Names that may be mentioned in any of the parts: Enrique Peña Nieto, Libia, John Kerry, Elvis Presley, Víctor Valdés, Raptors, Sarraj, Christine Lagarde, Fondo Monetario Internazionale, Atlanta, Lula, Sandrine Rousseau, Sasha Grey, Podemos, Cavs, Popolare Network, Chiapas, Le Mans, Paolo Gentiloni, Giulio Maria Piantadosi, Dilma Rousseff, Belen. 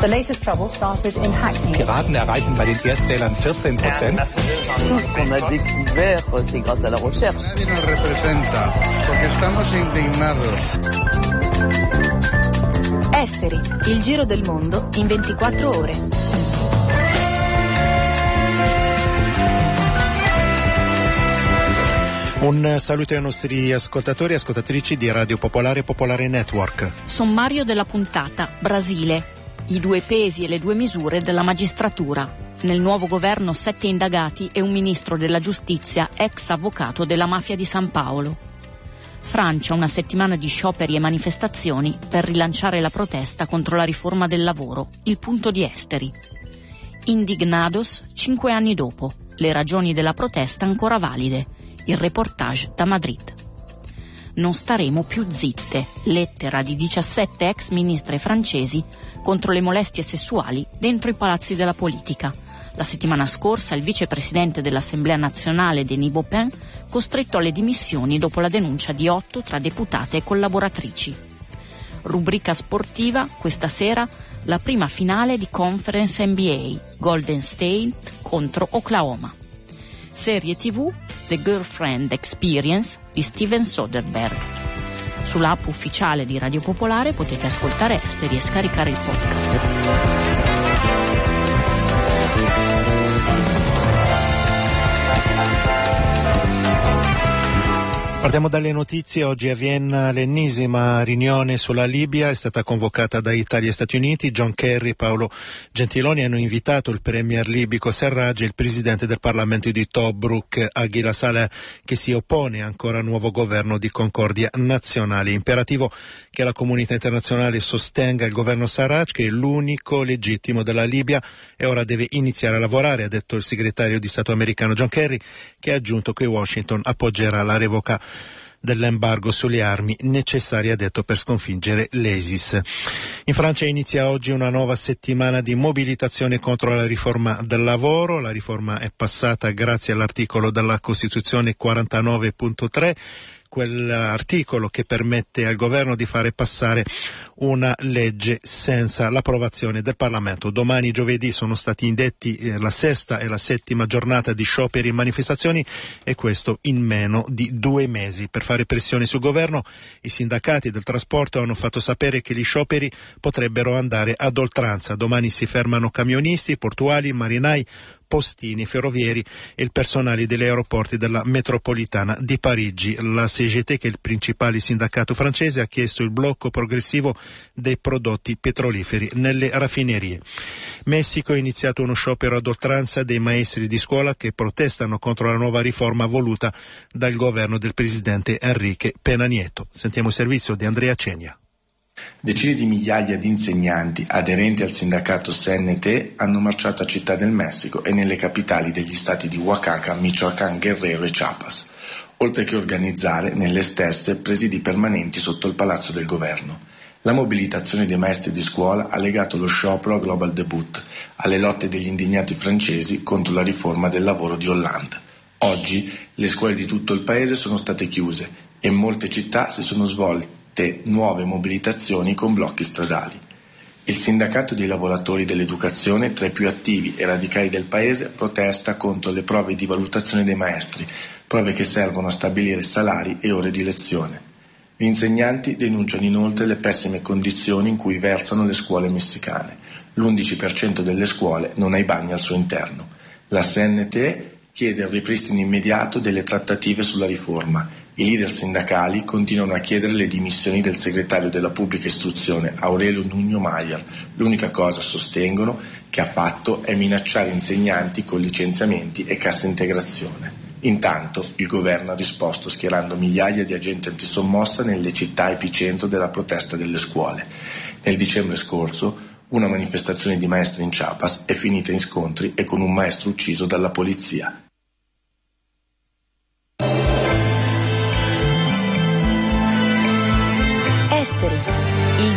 The latest trouble started in Hackney. Quiraden erreichen bei den Erstwählern 14%. Tout ce qu'on a découvert, c'est grâce à la recherche. Nadie nos representa, porque estamos indignados. Esteri, il giro del mondo in 24 ore. Un saluto ai nostri ascoltatori e ascoltatrici di Radio Popolare e Popolare Network. Sommario della puntata: Brasile, i due pesi e le due misure della magistratura. Nel nuovo governo 7 indagati e un ministro della giustizia ex avvocato della mafia di San Paolo. Francia, una settimana di scioperi e manifestazioni per rilanciare la protesta contro la riforma del lavoro, il punto di Esteri. Indignados, 5 anni dopo, le ragioni della protesta ancora valide. Il reportage da Madrid. Non staremo più zitte. Lettera di 17 ex ministre francesi contro le molestie sessuali dentro i palazzi della politica. La settimana scorsa il vicepresidente dell'Assemblea nazionale Denis Baupin costretto alle dimissioni dopo la denuncia di 8 tra deputate e collaboratrici. Rubrica sportiva, questa sera la prima finale di Conference NBA, Golden State contro Oklahoma. Serie TV The Girlfriend Experience di Steven Soderbergh. Sulla app ufficiale di Radio Popolare potete ascoltare Esteri e scaricare il podcast. Partiamo dalle notizie. Oggi a Vienna l'ennesima riunione sulla Libia è stata convocata da Italia e Stati Uniti. John Kerry e Paolo Gentiloni hanno invitato il premier libico Sarraj e il presidente del Parlamento di Tobruk, Aguila Saleh, che si oppone ancora al nuovo governo di concordia nazionale. Imperativo che la comunità internazionale sostenga il governo Sarraj, che è l'unico legittimo della Libia e ora deve iniziare a lavorare, ha detto il segretario di Stato americano John Kerry, che ha aggiunto che Washington appoggerà la revoca dell'embargo sulle armi necessarie, ha detto, per sconfiggere l'ISIS. In Francia inizia oggi una nuova settimana di mobilitazione contro la riforma del lavoro. La riforma è passata grazie all'articolo della Costituzione 49.3, quell'articolo che permette al governo di fare passare una legge senza l'approvazione del Parlamento. Domani, giovedì, sono stati indetti la sesta e la settima giornata di scioperi e manifestazioni, e questo in meno di 2 mesi. Per fare pressione sul governo, i sindacati del trasporto hanno fatto sapere che gli scioperi potrebbero andare ad oltranza. Domani si fermano camionisti, portuali, marinai, postini, ferrovieri e il personale degli aeroporti della metropolitana di Parigi. La CGT, che è il principale sindacato francese, ha chiesto il blocco progressivo dei prodotti petroliferi nelle raffinerie. Messico, è iniziato uno sciopero ad oltranza dei maestri di scuola che protestano contro la nuova riforma voluta dal governo del presidente Enrique Peña Nieto. Sentiamo il servizio di Andrea Cenia. Decine di migliaia di insegnanti aderenti al sindacato SNTE hanno marciato a Città del Messico e nelle capitali degli stati di Oaxaca, Michoacán, Guerrero e Chiapas, oltre che organizzare nelle stesse presidi permanenti sotto il palazzo del governo. La mobilitazione dei maestri di scuola ha legato lo sciopero a Global Debut, alle lotte degli indignati francesi contro la riforma del lavoro di Hollande. Oggi le scuole di tutto il paese sono state chiuse e in molte città si sono svolte nuove mobilitazioni con blocchi stradali. Il sindacato dei lavoratori dell'educazione, tra i più attivi e radicali del paese, protesta contro le prove di valutazione dei maestri, prove che servono a stabilire salari e ore di lezione. Gli insegnanti denunciano inoltre le pessime condizioni in cui versano le scuole messicane. L'11% delle scuole non ha i bagni al suo interno. La SNTE chiede il ripristino immediato delle trattative sulla riforma. I leader sindacali continuano a chiedere le dimissioni del segretario della pubblica istruzione Aurelio Núñez Mayer. L'unica cosa, sostengono, che ha fatto è minacciare insegnanti con licenziamenti e cassa integrazione. Intanto il governo ha risposto schierando migliaia di agenti antisommossa nelle città epicentro della protesta delle scuole. Nel dicembre scorso una manifestazione di maestri in Chiapas è finita in scontri e con un maestro ucciso dalla polizia. Il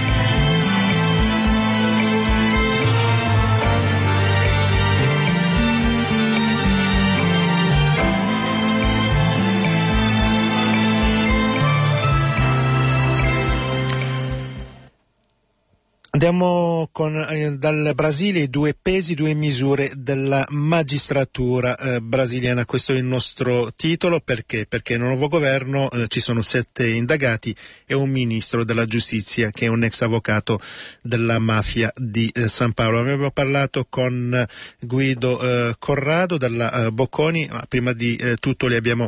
Andiamo con dal Brasile, i due pesi, due misure della magistratura brasiliana. Questo è il nostro titolo perché nel nuovo governo ci sono 7 indagati e un ministro della giustizia che è un ex avvocato della mafia di San Paolo. Abbiamo parlato con Guido Corrado dalla Bocconi, ma prima di tutto le abbiamo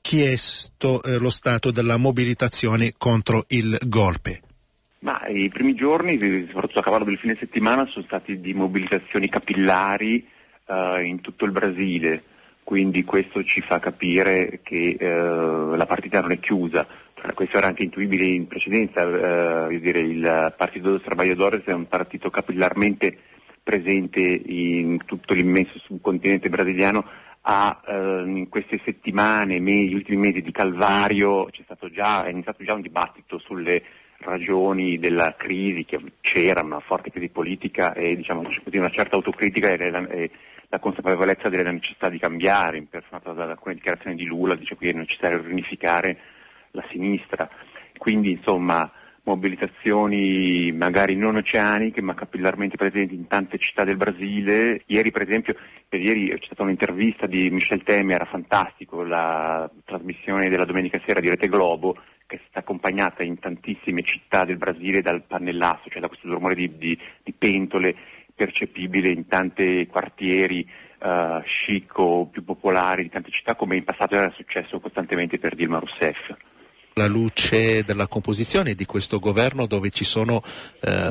chiesto lo stato della mobilitazione contro il golpe. Ma i primi giorni, soprattutto a cavallo del fine settimana, sono stati di mobilitazioni capillari in tutto il Brasile, quindi questo ci fa capire che la partita non è chiusa. Questo era anche intuibile in precedenza, il partito dos Trabalhadores è un partito capillarmente presente in tutto l'immenso subcontinente brasiliano. In queste settimane, gli ultimi mesi di calvario, è iniziato già un dibattito sulle ragioni della crisi, che c'era una forte crisi politica e una certa autocritica e la consapevolezza della necessità di cambiare, impersonata da alcune dichiarazioni di Lula, dice qui è necessario riunificare la sinistra. Quindi insomma mobilitazioni magari non oceaniche ma capillarmente presenti in tante città del Brasile. Ieri c'è stata un'intervista di Michel Temer, era fantastico, la trasmissione della domenica sera di Rete Globo, che è stata accompagnata in tantissime città del Brasile dal pannellasso, cioè da questo rumore di pentole percepibile in tanti quartieri chic o più popolari di tante città, come in passato era successo costantemente per Dilma Rousseff. La luce della composizione di questo governo, dove ci sono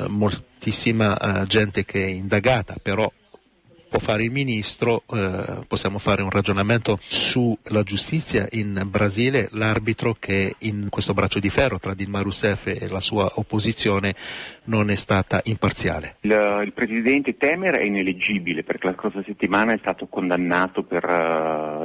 moltissima gente che è indagata, però può fare il ministro, possiamo fare un ragionamento sulla giustizia in Brasile, l'arbitro che in questo braccio di ferro tra Dilma Rousseff e la sua opposizione non è stata imparziale. Il presidente Temer è ineleggibile perché la scorsa settimana è stato condannato per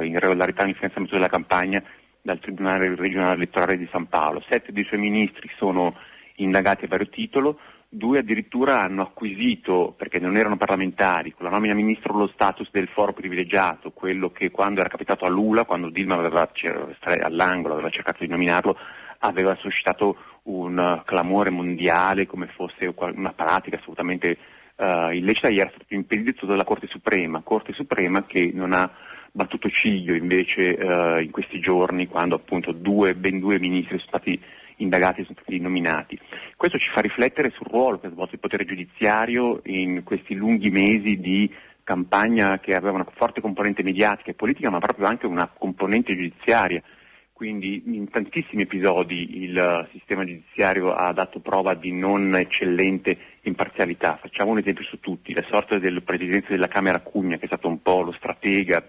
irregolarità nel finanziamento della campagna dal Tribunale regionale elettorale di San Paolo. 7 dei suoi ministri sono indagati a vario titolo, 2 addirittura hanno acquisito, perché non erano parlamentari, con la nomina ministro lo status del foro privilegiato, quello che quando era capitato a Lula, quando Dilma all'angolo aveva cercato di nominarlo, aveva suscitato un clamore mondiale come fosse una pratica assolutamente illecita. Ieri è stato impedito dalla Corte Suprema che non ha battuto ciglio invece in questi giorni, quando appunto ben due ministri sono stati indagati, sono stati nominati. Questo ci fa riflettere sul ruolo che ha svolto il potere giudiziario in questi lunghi mesi di campagna, che aveva una forte componente mediatica e politica, ma proprio anche una componente giudiziaria. Quindi in tantissimi episodi il sistema giudiziario ha dato prova di non eccellente imparzialità. Facciamo un esempio su tutti: la sorte del presidente della Camera Cugna, che è stato un po' lo stratega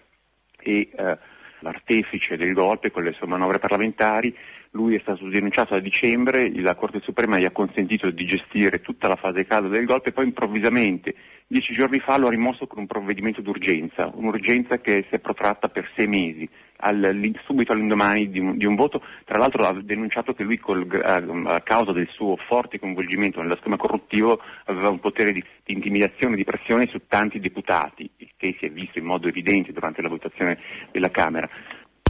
e l'artefice del golpe con le sue manovre parlamentari. Lui è stato denunciato a dicembre, la Corte Suprema gli ha consentito di gestire tutta la fase calda del golpe e poi improvvisamente 10 giorni fa lo ha rimosso con un provvedimento d'urgenza, un'urgenza che si è protratta per 6 mesi, subito all'indomani di un voto. Tra l'altro ha denunciato che lui a causa del suo forte coinvolgimento nello schema corruttivo aveva un potere di intimidazione, di pressione su tanti deputati, il che si è visto in modo evidente durante la votazione della Camera.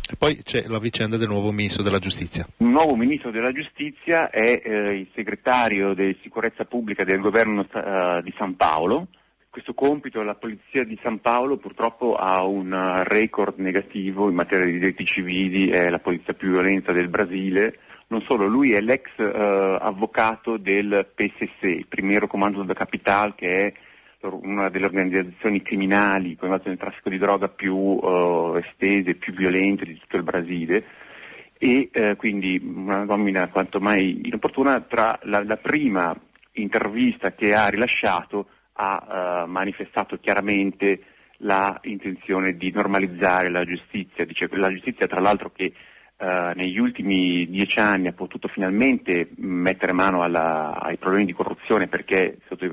E poi c'è la vicenda del nuovo ministro della giustizia. Il nuovo ministro della giustizia è il segretario di sicurezza pubblica del governo di San Paolo. Questo compito, la polizia di San Paolo purtroppo ha un record negativo in materia di diritti civili, è la polizia più violenta del Brasile. Non solo, lui è l'ex avvocato del PCC, il Primeiro Comando da Capital, che è una delle organizzazioni criminali coinvolte nel traffico di droga più estese, più violente di tutto il Brasile, e quindi una nomina quanto mai inopportuna. Tra la prima intervista che ha rilasciato ha manifestato chiaramente la intenzione di normalizzare la giustizia, dice la giustizia tra l'altro che negli ultimi 10 anni ha potuto finalmente mettere mano ai problemi di corruzione, perché sotto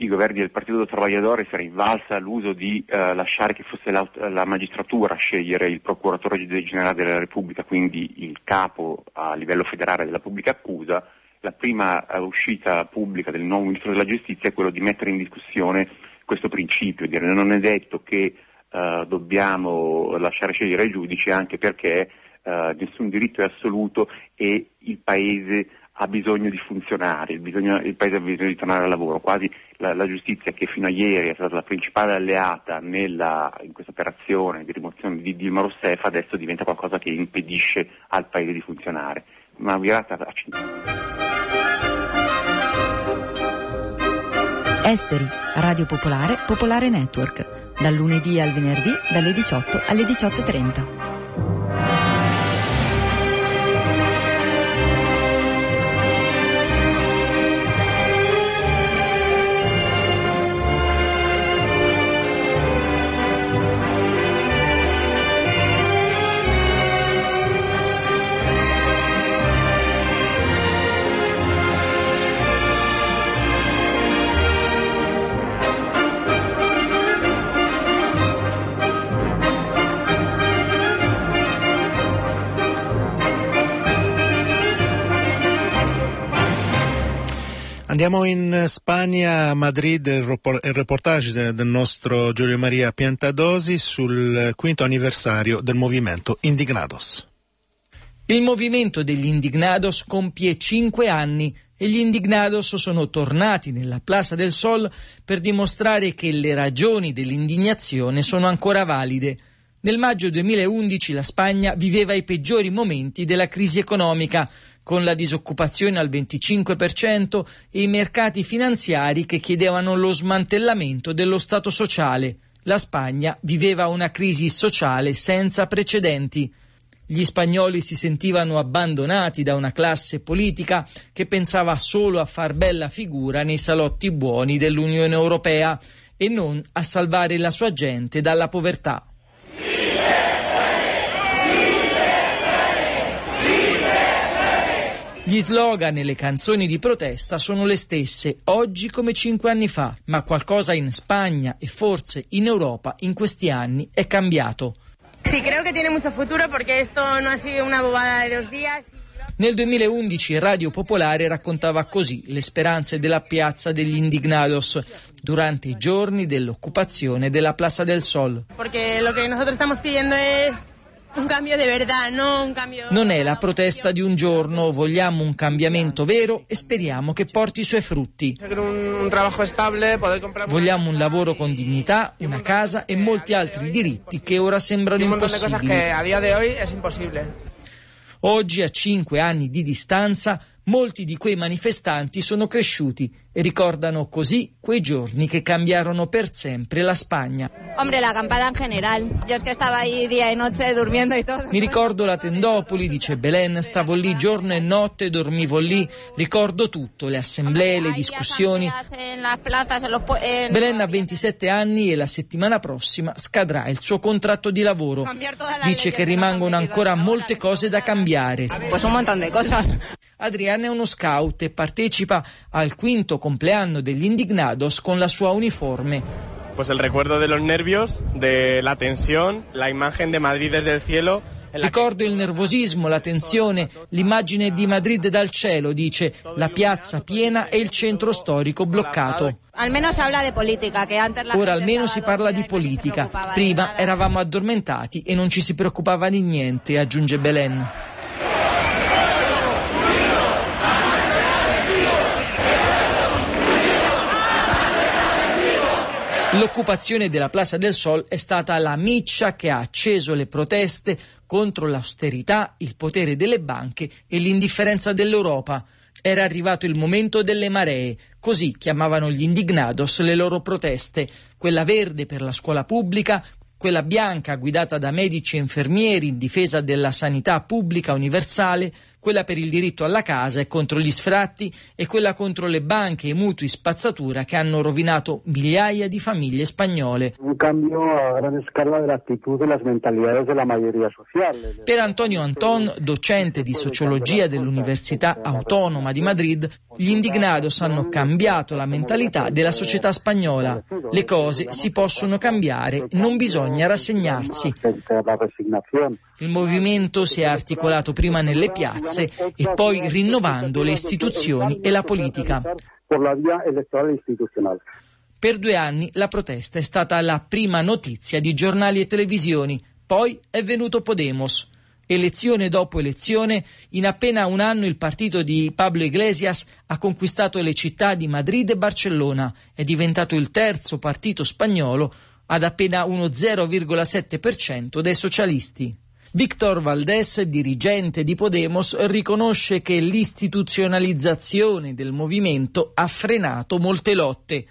i governi del Partito dei Lavoratori si era invalsa l'uso di lasciare che fosse la magistratura a scegliere il procuratore generale della Repubblica, quindi il capo a livello federale della pubblica accusa. La prima uscita pubblica del nuovo ministro della giustizia è quello di mettere in discussione questo principio, dire non è detto che dobbiamo lasciare scegliere i giudici, anche perché nessun diritto è assoluto e il Paese ha bisogno di funzionare, il Paese ha bisogno di tornare al lavoro, quasi la giustizia, che fino a ieri è stata la principale alleata in questa operazione di rimozione di Dilma Rousseff, adesso diventa qualcosa che impedisce al Paese di funzionare. Una virata Esteri, Radio Popolare, Popolare Network, dal lunedì al venerdì, dalle 18 alle 18.30. Andiamo in Spagna, a Madrid, il reportage del nostro Giulio Maria Piantadosi sul quinto anniversario del movimento Indignados. Il movimento degli Indignados compie 5 anni e gli Indignados sono tornati nella Plaza del Sol per dimostrare che le ragioni dell'indignazione sono ancora valide. Nel maggio 2011 la Spagna viveva i peggiori momenti della crisi economica, con la disoccupazione al 25% e i mercati finanziari che chiedevano lo smantellamento dello Stato sociale. La Spagna viveva una crisi sociale senza precedenti. Gli spagnoli si sentivano abbandonati da una classe politica che pensava solo a far bella figura nei salotti buoni dell'Unione Europea e non a salvare la sua gente dalla povertà. Gli slogan e le canzoni di protesta sono le stesse, oggi come 5 anni fa, ma qualcosa in Spagna e forse in Europa in questi anni è cambiato. Sì, creo che tiene mucho futuro perché esto no ha sido una bobada de dos días. Nel 2011 Radio Popolare raccontava così le speranze della piazza degli Indignados durante i giorni dell'occupazione della Plaza del Sol. Perché lo che nosotros estamos pidiendo es un cambio de verdad, no un cambio. Non è la protesta di un giorno, vogliamo un cambiamento vero e speriamo che porti i suoi frutti. Vogliamo un lavoro con dignità, una casa e molti altri diritti che ora sembrano impossibili. Oggi, a 5 anni di distanza, molti di quei manifestanti sono cresciuti e ricordano così quei giorni che cambiarono per sempre la Spagna. Mi ricordo la tendopoli, dice Belen, stavo lì giorno e notte, dormivo lì, ricordo tutto, le assemblee, le discussioni. Belen ha 27 anni e la settimana prossima scadrà il suo contratto di lavoro. Dice che rimangono ancora molte cose da cambiare. Adriana è uno scout e partecipa al quinto compleanno degli Indignados con la sua uniforme. Pues el recuerdo de los nervios, de la tensión, la imagen de Madrid desde el cielo. Ricordo il nervosismo, la tensione, l'immagine di Madrid dal cielo, dice, la piazza piena e il centro storico bloccato. Ora almeno si parla di politica, prima eravamo addormentati e non ci si preoccupava di niente, aggiunge Belen. L'occupazione della Plaza del Sol è stata la miccia che ha acceso le proteste contro l'austerità, il potere delle banche e l'indifferenza dell'Europa. Era arrivato il momento delle maree, così chiamavano gli Indignados le loro proteste, quella verde per la scuola pubblica, quella bianca guidata da medici e infermieri in difesa della sanità pubblica universale, quella per il diritto alla casa e contro gli sfratti e quella contro le banche e i mutui spazzatura che hanno rovinato migliaia di famiglie spagnole. Un cambio a gran escala dell'attitudine e delle mentalità della maggioria sociale. Per Antonio Anton, docente di sociologia dell'Università Autonoma di Madrid, gli Indignados hanno cambiato la mentalità della società spagnola. Le cose si possono cambiare, non bisogna rassegnarsi. Il movimento si è articolato prima nelle piazze e poi rinnovando le istituzioni e la politica. Per 2 anni la protesta è stata la prima notizia di giornali e televisioni, poi è venuto Podemos. Elezione dopo elezione, in appena un anno il partito di Pablo Iglesias ha conquistato le città di Madrid e Barcellona, è diventato il terzo partito spagnolo ad appena uno 0,7% dei socialisti. Víctor Valdés, dirigente di Podemos, riconosce che l'istituzionalizzazione del movimento ha frenato molte lotte.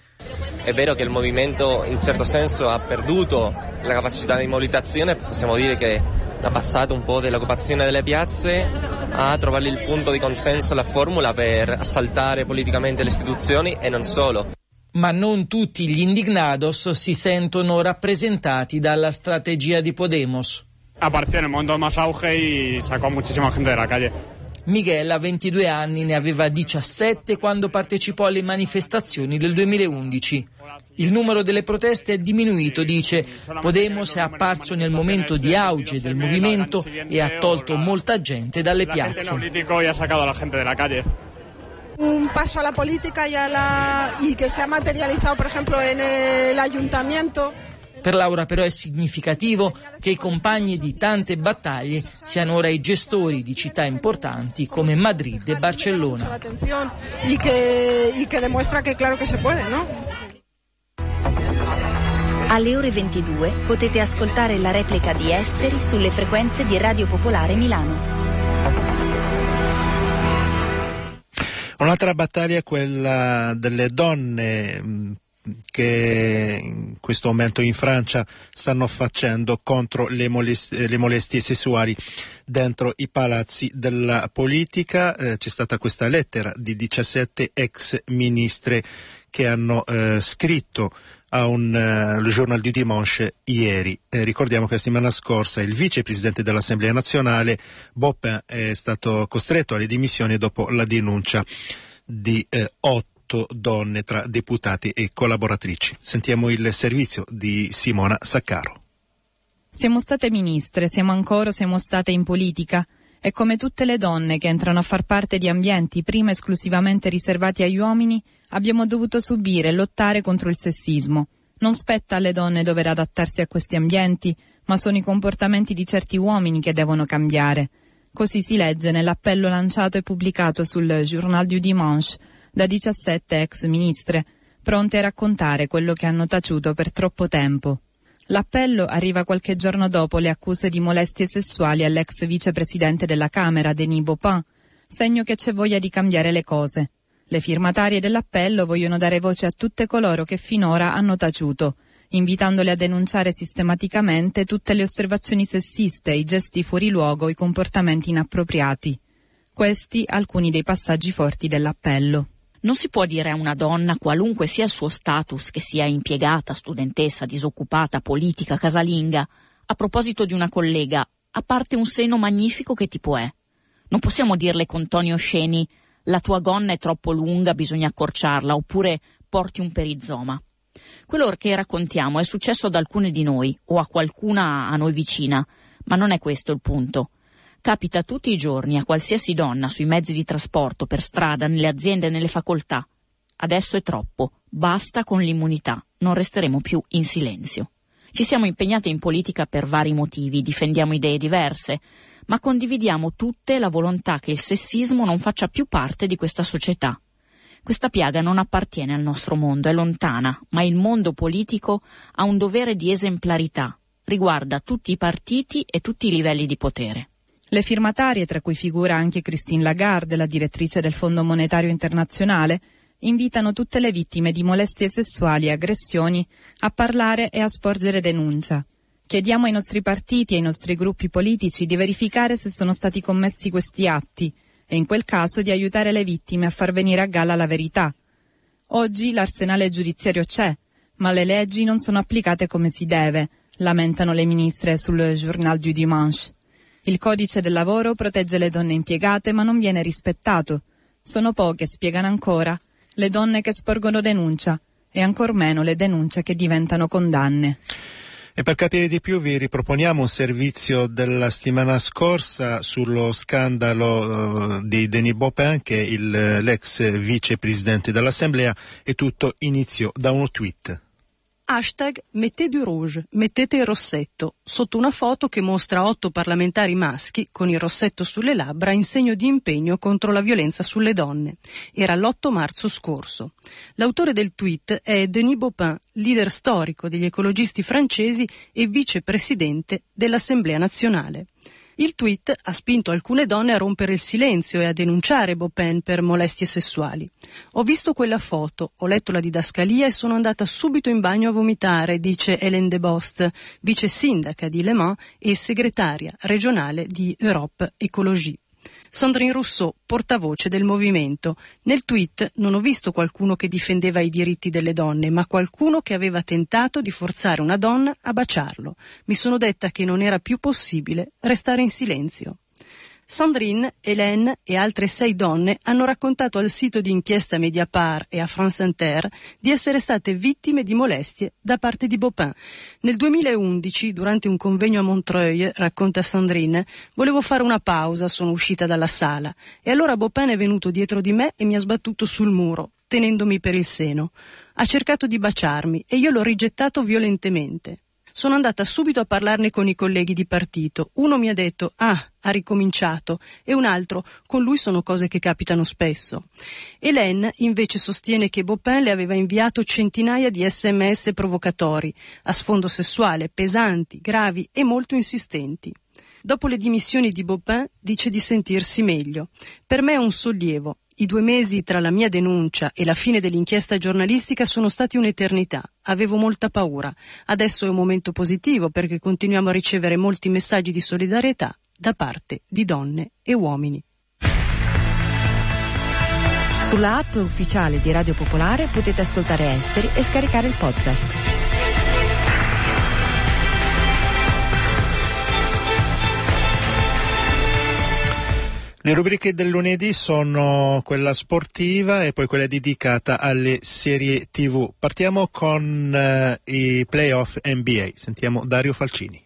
È vero che il movimento in certo senso ha perduto la capacità di mobilitazione, possiamo dire che ha passato un po' dell'occupazione delle piazze a trovare il punto di consenso, la formula per assaltare politicamente le istituzioni e non solo. Ma non tutti gli Indignados si sentono rappresentati dalla strategia di Podemos. Apareció en el momento más auge y sacó muchísima gente de la calle. Miguel a 22 anni, ne aveva 17 quando partecipò alle manifestazioni del 2011. Il numero delle proteste è diminuito, dice. Podemos è apparso nel momento di auge del movimento e ha tolto molta gente dalle piazze. Un passo alla politica e che si è materializzato, per esempio, nell'ayuntamiento. Per Laura però è significativo che i compagni di tante battaglie siano ora i gestori di città importanti come Madrid e Barcellona. Alle ore 22 potete ascoltare la replica di Esteri sulle frequenze di Radio Popolare Milano. Un'altra battaglia è quella delle donne che in questo momento in Francia stanno facendo contro le molestie sessuali dentro i palazzi della politica. C'è stata questa lettera di 17 ex ministre che hanno scritto a le Journal du Dimanche ieri. Ricordiamo che la settimana scorsa il vicepresidente dell'Assemblea nazionale Baupin è stato costretto alle dimissioni dopo la denuncia di 8 donne tra deputati e collaboratrici. Sentiamo il servizio di Simona Saccaro. Siamo state ministre, siamo state in politica. E come tutte le donne che entrano a far parte di ambienti prima esclusivamente riservati agli uomini, abbiamo dovuto subire e lottare contro il sessismo. Non spetta alle donne dover adattarsi a questi ambienti, ma sono i comportamenti di certi uomini che devono cambiare. Così si legge nell'appello lanciato e pubblicato sul Journal du Dimanche da 17 ex ministre, pronte a raccontare quello che hanno taciuto per troppo tempo. L'appello arriva qualche giorno dopo le accuse di molestie sessuali all'ex vicepresidente della Camera, Denis Baupin, segno che c'è voglia di cambiare le cose. Le firmatarie dell'appello vogliono dare voce a tutte coloro che finora hanno taciuto, invitandole a denunciare sistematicamente tutte le osservazioni sessiste, i gesti fuori luogo, i comportamenti inappropriati. Questi alcuni dei passaggi forti dell'appello. Non si può dire a una donna, qualunque sia il suo status, che sia impiegata, studentessa, disoccupata, politica, casalinga, a proposito di una collega, a parte un seno magnifico che tipo è. Non possiamo dirle con toni osceni, la tua gonna è troppo lunga, bisogna accorciarla, oppure porti un perizoma. Quello che raccontiamo è successo ad alcune di noi, o a qualcuna a noi vicina, ma non è questo il punto. Capita tutti i giorni a qualsiasi donna, sui mezzi di trasporto, per strada, nelle aziende, nelle facoltà. Adesso è troppo, basta con l'immunità, non resteremo più in silenzio. Ci siamo impegnate in politica per vari motivi, difendiamo idee diverse, ma condividiamo tutte la volontà che il sessismo non faccia più parte di questa società. Questa piaga non appartiene al nostro mondo, è lontana, ma il mondo politico ha un dovere di esemplarità, riguarda tutti i partiti e tutti i livelli di potere. Le firmatarie, tra cui figura anche Christine Lagarde, la direttrice del Fondo Monetario Internazionale, invitano tutte le vittime di molestie sessuali e aggressioni a parlare e a sporgere denuncia. Chiediamo ai nostri partiti e ai nostri gruppi politici di verificare se sono stati commessi questi atti e in quel caso di aiutare le vittime a far venire a galla la verità. Oggi l'arsenale giudiziario c'è, ma le leggi non sono applicate come si deve, lamentano le ministre sul Journal du Dimanche. Il codice del lavoro protegge le donne impiegate ma non viene rispettato. Sono poche, spiegano ancora, le donne che sporgono denuncia e ancor meno le denunce che diventano condanne. E per capire di più vi riproponiamo un servizio della settimana scorsa sullo scandalo di Denis Baupin, che è l'ex vicepresidente dell'Assemblea, e tutto iniziò da uno tweet. Hashtag mettete rouge, mettete il rossetto, sotto una foto che mostra 8 parlamentari maschi con il rossetto sulle labbra in segno di impegno contro la violenza sulle donne. Era l'8 marzo scorso. L'autore del tweet è Denis Baupin, leader storico degli ecologisti francesi e vicepresidente dell'Assemblea nazionale. Il tweet ha spinto alcune donne a rompere il silenzio e a denunciare Baupin per molestie sessuali. Ho visto quella foto, ho letto la didascalia e sono andata subito in bagno a vomitare, dice Hélène Debost, vice sindaca di Le Mans e segretaria regionale di Europe Écologie. Sandrine Rousseau, portavoce del movimento. Nel tweet non ho visto qualcuno che difendeva i diritti delle donne, ma qualcuno che aveva tentato di forzare una donna a baciarlo. Mi sono detta che non era più possibile restare in silenzio. Sandrine, Hélène e altre 6 donne hanno raccontato al sito di inchiesta Mediapart e a France Inter di essere state vittime di molestie da parte di Baupin. Nel 2011, durante un convegno a Montreuil, racconta Sandrine, volevo fare una pausa, sono uscita dalla sala e allora Baupin è venuto dietro di me e mi ha sbattuto sul muro, tenendomi per il seno. Ha cercato di baciarmi e io l'ho rigettato violentemente. Sono andata subito a parlarne con i colleghi di partito. Uno mi ha detto, ha ricominciato, e un altro, con lui sono cose che capitano spesso. Hélène invece sostiene che Baupin le aveva inviato centinaia di sms provocatori, a sfondo sessuale, pesanti, gravi e molto insistenti. Dopo le dimissioni di Baupin dice di sentirsi meglio. Per me è un sollievo. I 2 mesi tra la mia denuncia e la fine dell'inchiesta giornalistica sono stati un'eternità. Avevo molta paura. Adesso è un momento positivo perché continuiamo a ricevere molti messaggi di solidarietà da parte di donne e uomini. Sulla app ufficiale di Radio Popolare potete ascoltare Esteri e scaricare il podcast. Le rubriche del lunedì sono quella sportiva e poi quella dedicata alle serie TV. Partiamo con i playoff NBA. Sentiamo Dario Falcini.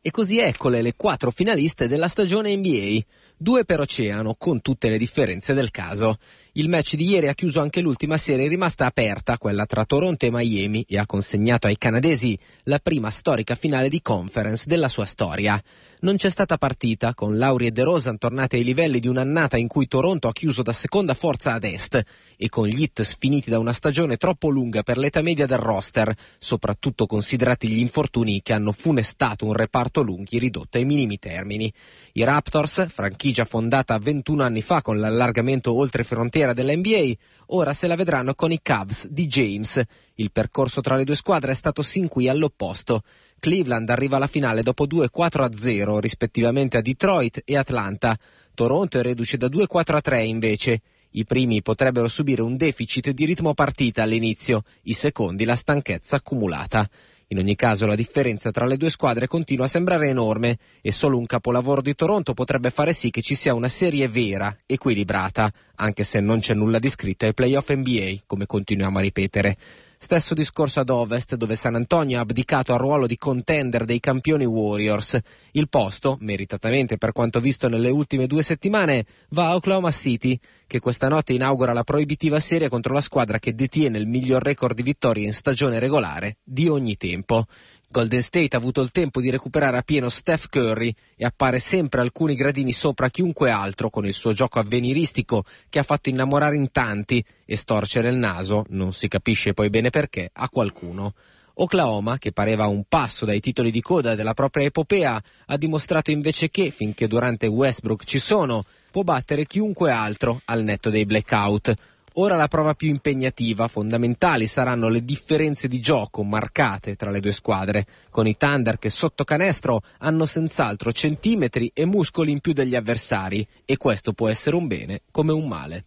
E così eccole le 4 finaliste della stagione NBA. 2 per oceano, con tutte le differenze del caso. Il match di ieri ha chiuso anche l'ultima serie rimasta aperta, quella tra Toronto e Miami, e ha consegnato ai canadesi la prima storica finale di conference della sua storia. Non c'è stata partita, con Lauri e DeRozan tornati ai livelli di un'annata in cui Toronto ha chiuso da seconda forza ad est, e con gli Heat sfiniti da una stagione troppo lunga per l'età media del roster, soprattutto considerati gli infortuni che hanno funestato un reparto lunghi ridotto ai minimi termini. I Raptors, franchigia fondata 21 anni fa con l'allargamento oltre frontiera dell'NBA, ora se la vedranno con i Cavs di James. Il percorso tra le 2 squadre è stato sin qui all'opposto. Cleveland arriva alla finale dopo 2-4-0 rispettivamente a Detroit e Atlanta. Toronto è reduce da 2-4-3 invece. I primi potrebbero subire un deficit di ritmo partita all'inizio, i secondi la stanchezza accumulata. In ogni caso la differenza tra le 2 squadre continua a sembrare enorme e solo un capolavoro di Toronto potrebbe fare sì che ci sia una serie vera, equilibrata, anche se non c'è nulla di scritto ai playoff NBA, come continuiamo a ripetere. Stesso discorso ad Ovest, dove San Antonio ha abdicato al ruolo di contender dei campioni Warriors. Il posto, meritatamente per quanto visto nelle ultime 2 settimane, va a Oklahoma City, che questa notte inaugura la proibitiva serie contro la squadra che detiene il miglior record di vittorie in stagione regolare di ogni tempo. Golden State ha avuto il tempo di recuperare a pieno Steph Curry e appare sempre alcuni gradini sopra chiunque altro con il suo gioco avveniristico che ha fatto innamorare in tanti e storcere il naso, non si capisce poi bene perché, a qualcuno. Oklahoma, che pareva a un passo dai titoli di coda della propria epopea, ha dimostrato invece che, finché durante Westbrook ci sono, può battere chiunque altro al netto dei blackout. Ora la prova più impegnativa, fondamentali saranno le differenze di gioco marcate tra le 2 squadre, con i Thunder che sotto canestro hanno senz'altro centimetri e muscoli in più degli avversari, e questo può essere un bene come un male.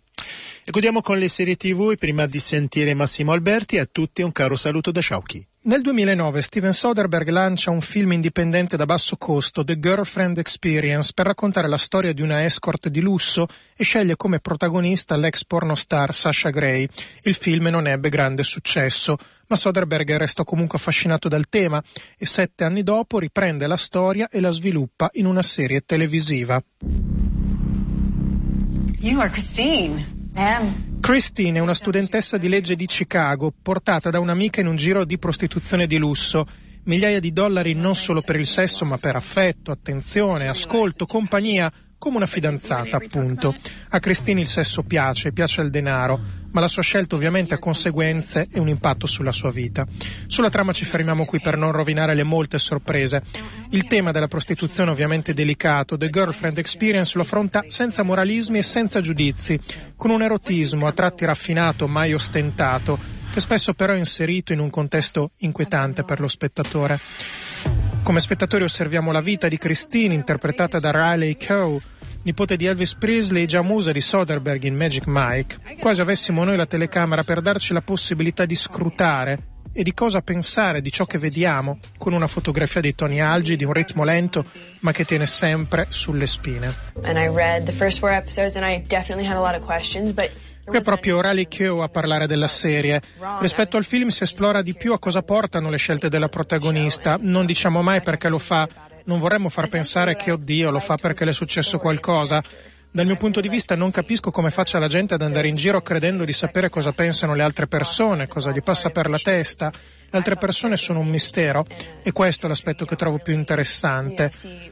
E chiudiamo con le serie TV, e prima di sentire Massimo Alberti, a tutti un caro saluto da Sciauchi. Nel 2009 Steven Soderbergh lancia un film indipendente da basso costo, The Girlfriend Experience, per raccontare la storia di una escort di lusso e sceglie come protagonista l'ex pornostar Sasha Grey. Il film non ebbe grande successo, ma Soderbergh restò comunque affascinato dal tema e 7 anni dopo riprende la storia e la sviluppa in una serie televisiva. You are Christine. Christine è una studentessa di legge di Chicago, portata da un'amica in un giro di prostituzione di lusso. Migliaia di dollari non solo per il sesso, ma per affetto, attenzione, ascolto, compagnia, come una fidanzata, appunto. A Christine il sesso piace, piace il denaro, ma la sua scelta ovviamente ha conseguenze e un impatto sulla sua vita. Sulla trama ci fermiamo qui per non rovinare le molte sorprese. Il tema della prostituzione ovviamente è delicato. The Girlfriend Experience lo affronta senza moralismi e senza giudizi, con un erotismo a tratti raffinato, mai ostentato, che spesso però è inserito in un contesto inquietante per lo spettatore. Come spettatori osserviamo la vita di Christine, interpretata da Riley Coe, nipote di Elvis Presley e già musa di Soderbergh in Magic Mike. Quasi avessimo noi la telecamera per darci la possibilità di scrutare e di cosa pensare di ciò che vediamo, con una fotografia dei toni algidi, un ritmo lento, ma che tiene sempre sulle spine. Qui è proprio Riley Coe a parlare della serie. Rispetto al film si esplora di più a cosa portano le scelte della protagonista. Non diciamo mai perché lo fa, non vorremmo far pensare che oddio, lo fa perché le è successo qualcosa. Dal mio punto di vista non capisco come faccia la gente ad andare in giro credendo di sapere cosa pensano le altre persone, cosa gli passa per la testa. Le altre persone sono un mistero e questo è l'aspetto che trovo più interessante,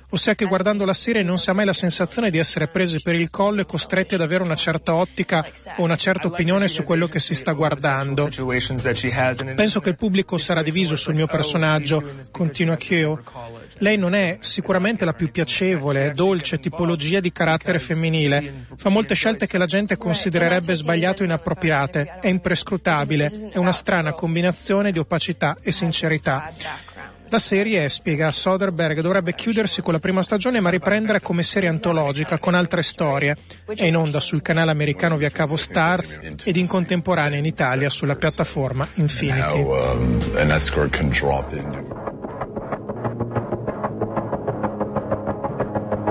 ossia che guardando la serie non si ha mai la sensazione di essere presi per il collo e costretti ad avere una certa ottica o una certa opinione su quello che si sta guardando. Penso che il pubblico sarà diviso sul mio personaggio, continua Coe. Lei non è sicuramente la più piacevole, dolce tipologia di carattere femminile, fa molte scelte che la gente considererebbe sbagliate o inappropriate, è imprescrutabile, è una strana combinazione di opacità e sincerità. La serie, spiega Soderbergh, dovrebbe chiudersi con la prima stagione ma riprendere come serie antologica con altre storie. È in onda sul canale americano via cavo Starz ed in contemporanea in Italia sulla piattaforma Infinity.